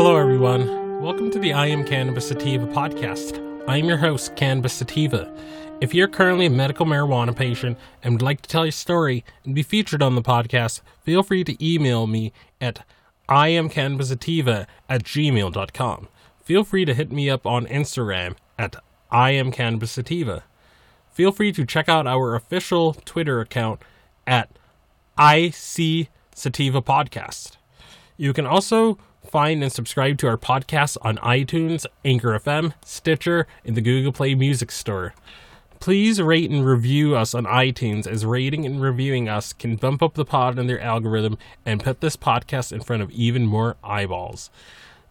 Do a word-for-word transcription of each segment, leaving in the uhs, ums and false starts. Hello, everyone. Welcome to the I Am Cannabis Sativa podcast. I'm your host, Cannabis Sativa. If you're currently a medical marijuana patient and would like to tell your story and be featured on the podcast, feel free to email me at I am cannabis sativa at gmail dot com. Feel free to hit me up on Instagram at I am cannabis sativa. Feel free to check out our official Twitter account at I C Sativa Podcast. You can also find and subscribe to our podcast on iTunes, Anchor F M, Stitcher, and the Google Play Music Store. Please rate and review us on iTunes, as rating and reviewing us can bump up the pod in their algorithm and put this podcast in front of even more eyeballs.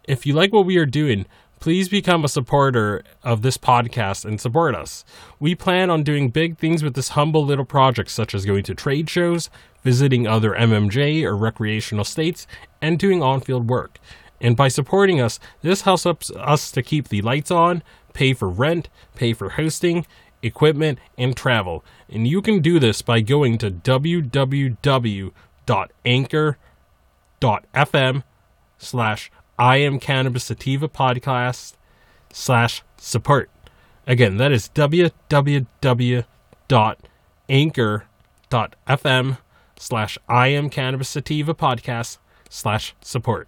If you like what we are doing, please become a supporter of this podcast and support us. We plan on doing big things with this humble little project, such as going to trade shows, visiting other M M J or recreational states, and doing on-field work. And by supporting us, this helps us to keep the lights on, pay for rent, pay for hosting, equipment, and travel. And you can do this by going to w w w dot anchor dot f m slash I am cannabis sativa podcast slash support. Again, that is w w w dot anchor dot f m slash I am cannabis sativa podcast slash support.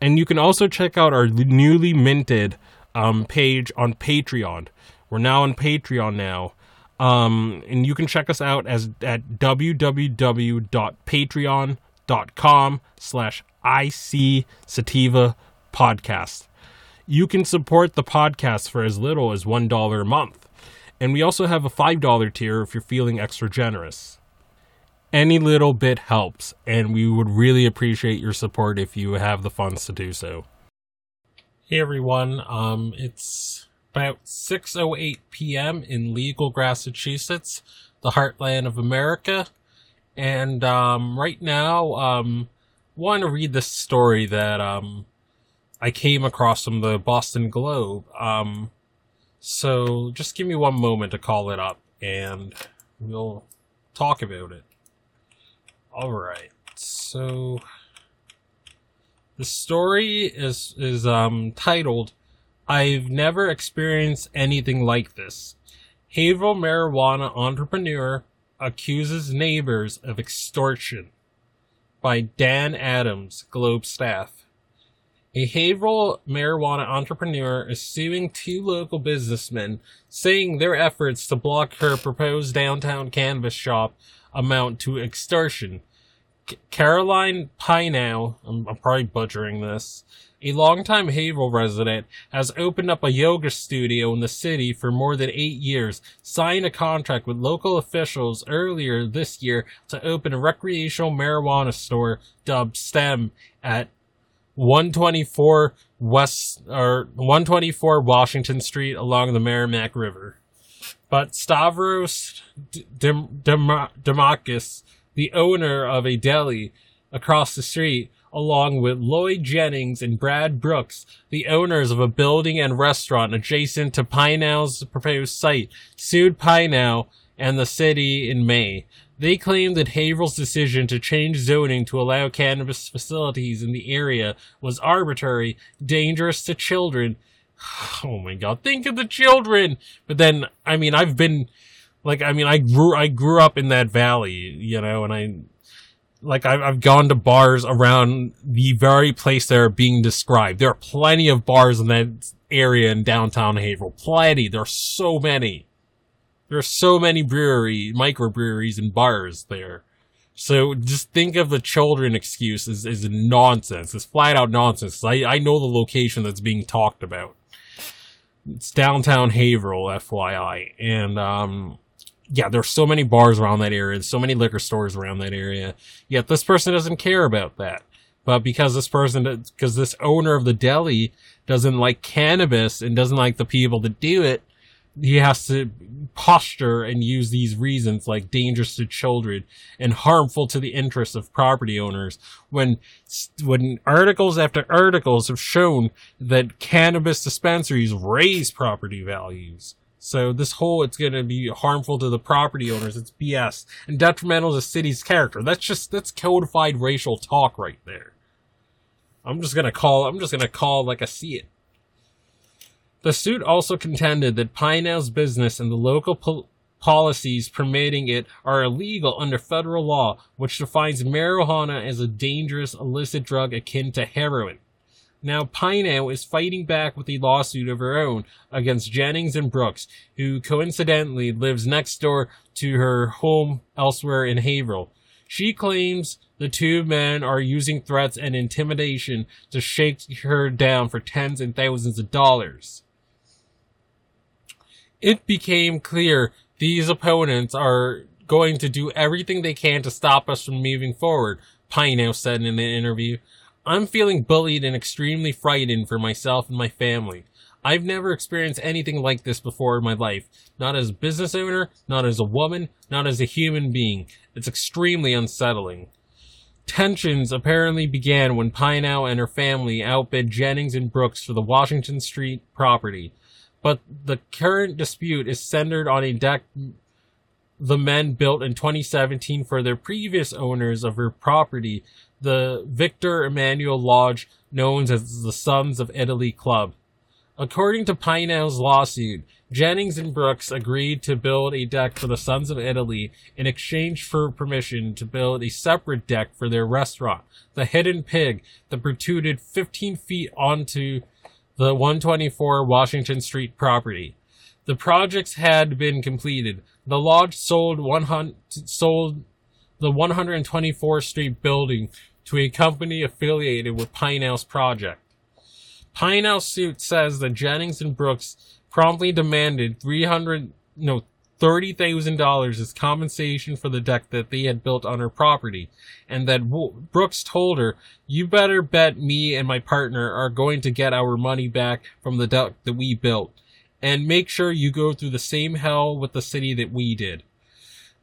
And you can also check out our newly minted um, page on Patreon. We're now on Patreon now. Um, and you can check us out as at w w w dot patreon dot com slash I C Sativa Podcast. You can support the podcast for as little as one dollar a month. And we also have a five dollar tier if you're feeling extra generous. Any little bit helps, and we would really appreciate your support if you have the funds to do so. Hey everyone, um, it's about six oh eight p.m. in Legal, Massachusetts, the heartland of America. And um, right now, um, I want to read this story that um, I came across from the Boston Globe. Um, so just give me one moment to call it up, and we'll talk about it. All right. So the story is is um, titled, "I've never experienced anything like this. Haverhill marijuana entrepreneur accuses neighbors of extortion," by Dan Adams, Globe staff. A Haverhill marijuana entrepreneur is suing two local businessmen, saying their efforts to block her proposed downtown cannabis shop amount to extortion. C- Caroline Pineau, I'm, I'm probably butchering this, a longtime Haverhill resident, has opened up a yoga studio in the city for more than eight years, signed a contract with local officials earlier this year to open a recreational marijuana store dubbed Stem at one twenty-four West or one twenty-four Washington Street along the Merrimack River. But Stavros Demakis, the owner of a deli across the street, along with Lloyd Jennings and Brad Brooks, the owners of a building and restaurant adjacent to Pineau's proposed site, sued Pineau and the city in May. They claimed that Haverhill's decision to change zoning to allow cannabis facilities in the area was arbitrary, dangerous to children. Oh my God, think of the children! But then, I mean, I've been, like, I mean, I grew, I grew up in that valley, you know, and I... Like, I've, I've gone to bars around the very place they're being described. There are plenty of bars in that area in downtown Haverhill. Plenty. There are so many. There are so many brewery, microbreweries and bars there. So just think of the children excuse is, is nonsense. It's flat out nonsense. I, I know the location that's being talked about. It's downtown Haverhill, F Y I. And, um... yeah, there's so many bars around that area, so many liquor stores around that area, yet this person doesn't care about that. But because this person, because this owner of the deli doesn't like cannabis and doesn't like the people that do it, he has to posture and use these reasons like dangerous to children and harmful to the interests of property owners, when when articles after articles have shown that cannabis dispensaries raise property values. So this whole, it's going to be harmful to the property owners, it's B S, and detrimental to the city's character. That's just, that's codified racial talk right there. I'm just gonna call. I'm just gonna call like I see it. The suit also contended that Pineau's business and the local pol- policies permitting it are illegal under federal law, which defines marijuana as a dangerous illicit drug akin to heroin. Now, Pineau is fighting back with a lawsuit of her own against Jennings and Brooks, who coincidentally lives next door to her home elsewhere in Haverhill. She claims the two men are using threats and intimidation to shake her down for tens and thousands of dollars. It became clear these opponents are going to do everything they can to stop us from moving forward, Pineau said in an interview. I'm feeling bullied and extremely frightened for myself and my family. I've never experienced anything like this before in my life. Not as a business owner, not as a woman, not as a human being. It's extremely unsettling. Tensions apparently began when Pineau and her family outbid Jennings and Brooks for the Washington Street property. But the current dispute is centered on a deck the men built in twenty seventeen for their previous owners of her property, the Victor Emmanuel Lodge, known as the Sons of Italy Club. According to Pineau's lawsuit, Jennings and Brooks agreed to build a deck for the Sons of Italy in exchange for permission to build a separate deck for their restaurant, the Hidden Pig, that protruded fifteen feet onto the one twenty-four Washington Street property. The projects had been completed. The lodge sold one hundred sold. the one hundred twenty-fourth Street building to a company affiliated with Pine House Project. Pine House suit says that Jennings and Brooks promptly demanded three hundred, no, thirty thousand dollars as compensation for the deck that they had built on her property, and that Brooks told her, you better bet me and my partner are going to get our money back from the deck that we built, and make sure you go through the same hell with the city that we did.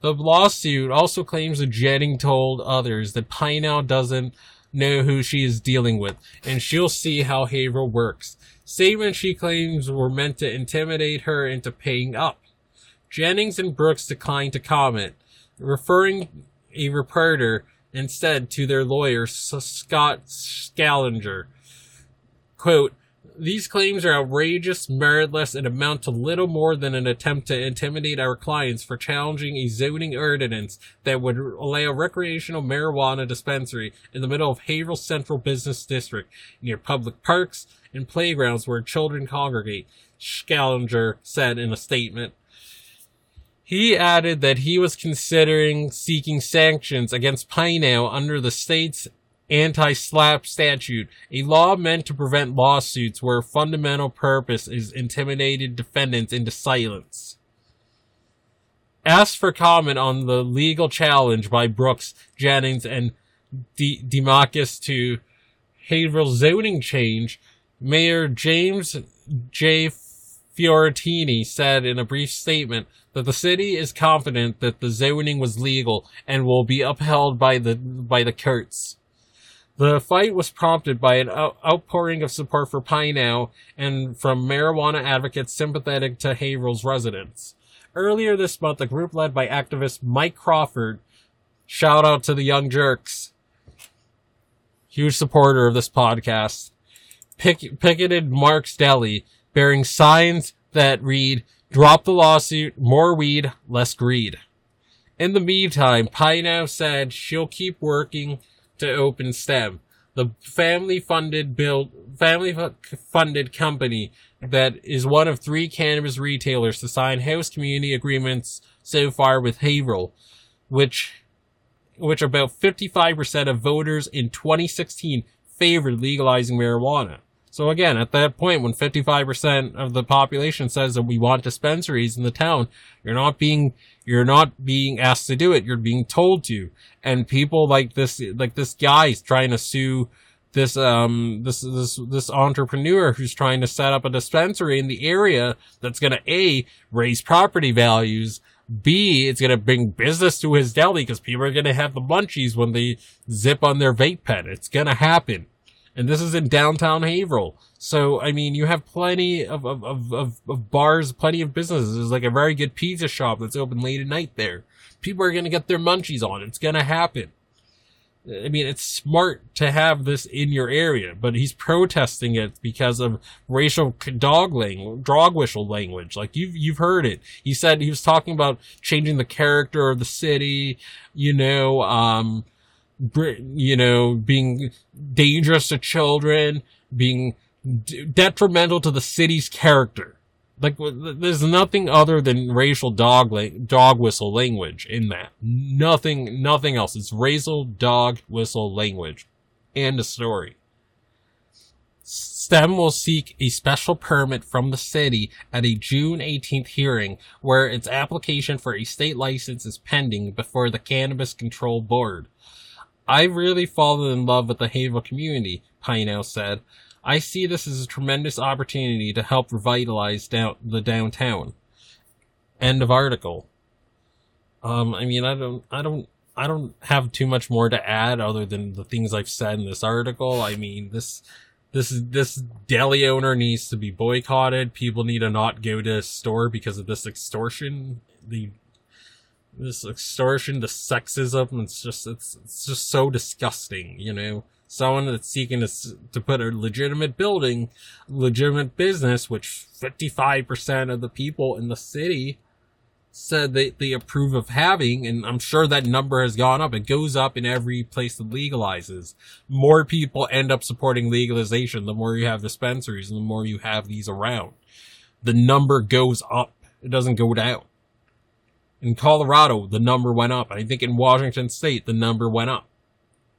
The lawsuit also claims that Jennings told others that Pineau doesn't know who she is dealing with, and she'll see how Haverhill works. Statements she claims were meant to intimidate her into paying up. Jennings and Brooks declined to comment, referring a reporter instead to their lawyer, Scott Schallinger. Quote, these claims are outrageous, meritless, and amount to little more than an attempt to intimidate our clients for challenging a zoning ordinance that would allow recreational marijuana dispensary in the middle of Haverhill Central Business District, near public parks and playgrounds where children congregate, Schallinger said in a statement. He added that he was considering seeking sanctions against Pineau under the state's anti-slap statute, a law meant to prevent lawsuits where fundamental purpose is intimidated defendants into silence. Asked for comment on the legal challenge by Brooks, Jennings, and De- Demakis to Haverhill zoning change, Mayor James J Fiorentini said in a brief statement that the city is confident that the zoning was legal and will be upheld by the by the courts. The fight was prompted by an outpouring of support for Pineau and from marijuana advocates sympathetic to Haverhill's residents. Earlier this month, a group led by activist Mike Crawford, shout out to the Young Jerks, huge supporter of this podcast, pick, picketed Mark's Deli, bearing signs that read, drop the lawsuit, more weed, less greed. In the meantime, Pineau said she'll keep working to open Stem, the family-funded build, family-funded company that is one of three cannabis retailers to sign host community agreements so far with Haverhill, which, which about fifty-five percent of voters in twenty sixteen favored legalizing marijuana. So again, at that point, when fifty-five percent of the population says that we want dispensaries in the town, you're not being you're not being asked to do it. You're being told to. And people like this, like this guy's trying to sue this um this this this entrepreneur who's trying to set up a dispensary in the area that's going to A, raise property values, B, it's going to bring business to his deli because people are going to have the munchies when they zip on their vape pen. It's going to happen. And this is in downtown Haverhill. So, I mean, you have plenty of, of, of, of, of bars, plenty of businesses. There's like a very good pizza shop that's open late at night there. People are going to get their munchies on. It's going to happen. I mean, it's smart to have this in your area, but he's protesting it because of racial dog language, dog whistle language. Like, you've, you've heard it. He said he was talking about changing the character of the city, you know, um, you know, being dangerous to children, being d- detrimental to the city's character. Like, there's nothing other than racial dog la- dog whistle language in that. Nothing, nothing else. It's racial dog whistle language. End of story. STEM will seek a special permit from the city at a June eighteenth hearing, where its application for a state license is pending before the Cannabis Control Board. "I've really fallen in love with the Havel community," Pineau said. "I see this as a tremendous opportunity to help revitalize down the downtown." End of article. Um, I mean, I don't, I don't, I don't have too much more to add other than the things I've said in this article. I mean, this, this, this deli owner needs to be boycotted. People need to not go to a store because of this extortion. The, this extortion, the sexism. It's just, it's, it's just so disgusting, you know. Someone that's seeking to, to put a legitimate building, legitimate business, which fifty-five percent of the people in the city said they, they approve of having, and I'm sure that number has gone up. It goes up in every place that legalizes. More people end up supporting legalization the more you have dispensaries and the more you have these around. The number goes up. It doesn't go down. In Colorado, the number went up. I think in Washington State, the number went up.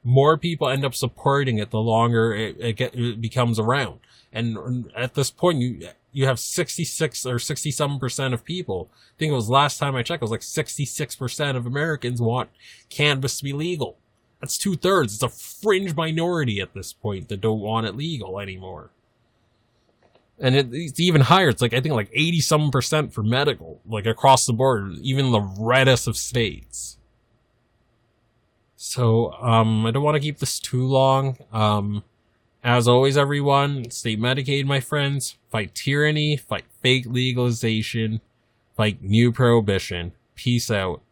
More people end up supporting it the longer it, it, get, it becomes around. And at this point, you you have sixty-six or sixty-seven percent of people. I think it was last time I checked, it was like sixty-six percent of Americans want cannabis to be legal. That's two thirds. It's a fringe minority at this point that don't want it legal anymore. And it, it's even higher. It's like, I think like eighty-some percent for medical, like across the board, even the reddest of states. So, um, I don't want to keep this too long. Um, as always, everyone, stay medicated, my friends. Fight tyranny, fight fake legalization, fight new prohibition. Peace out.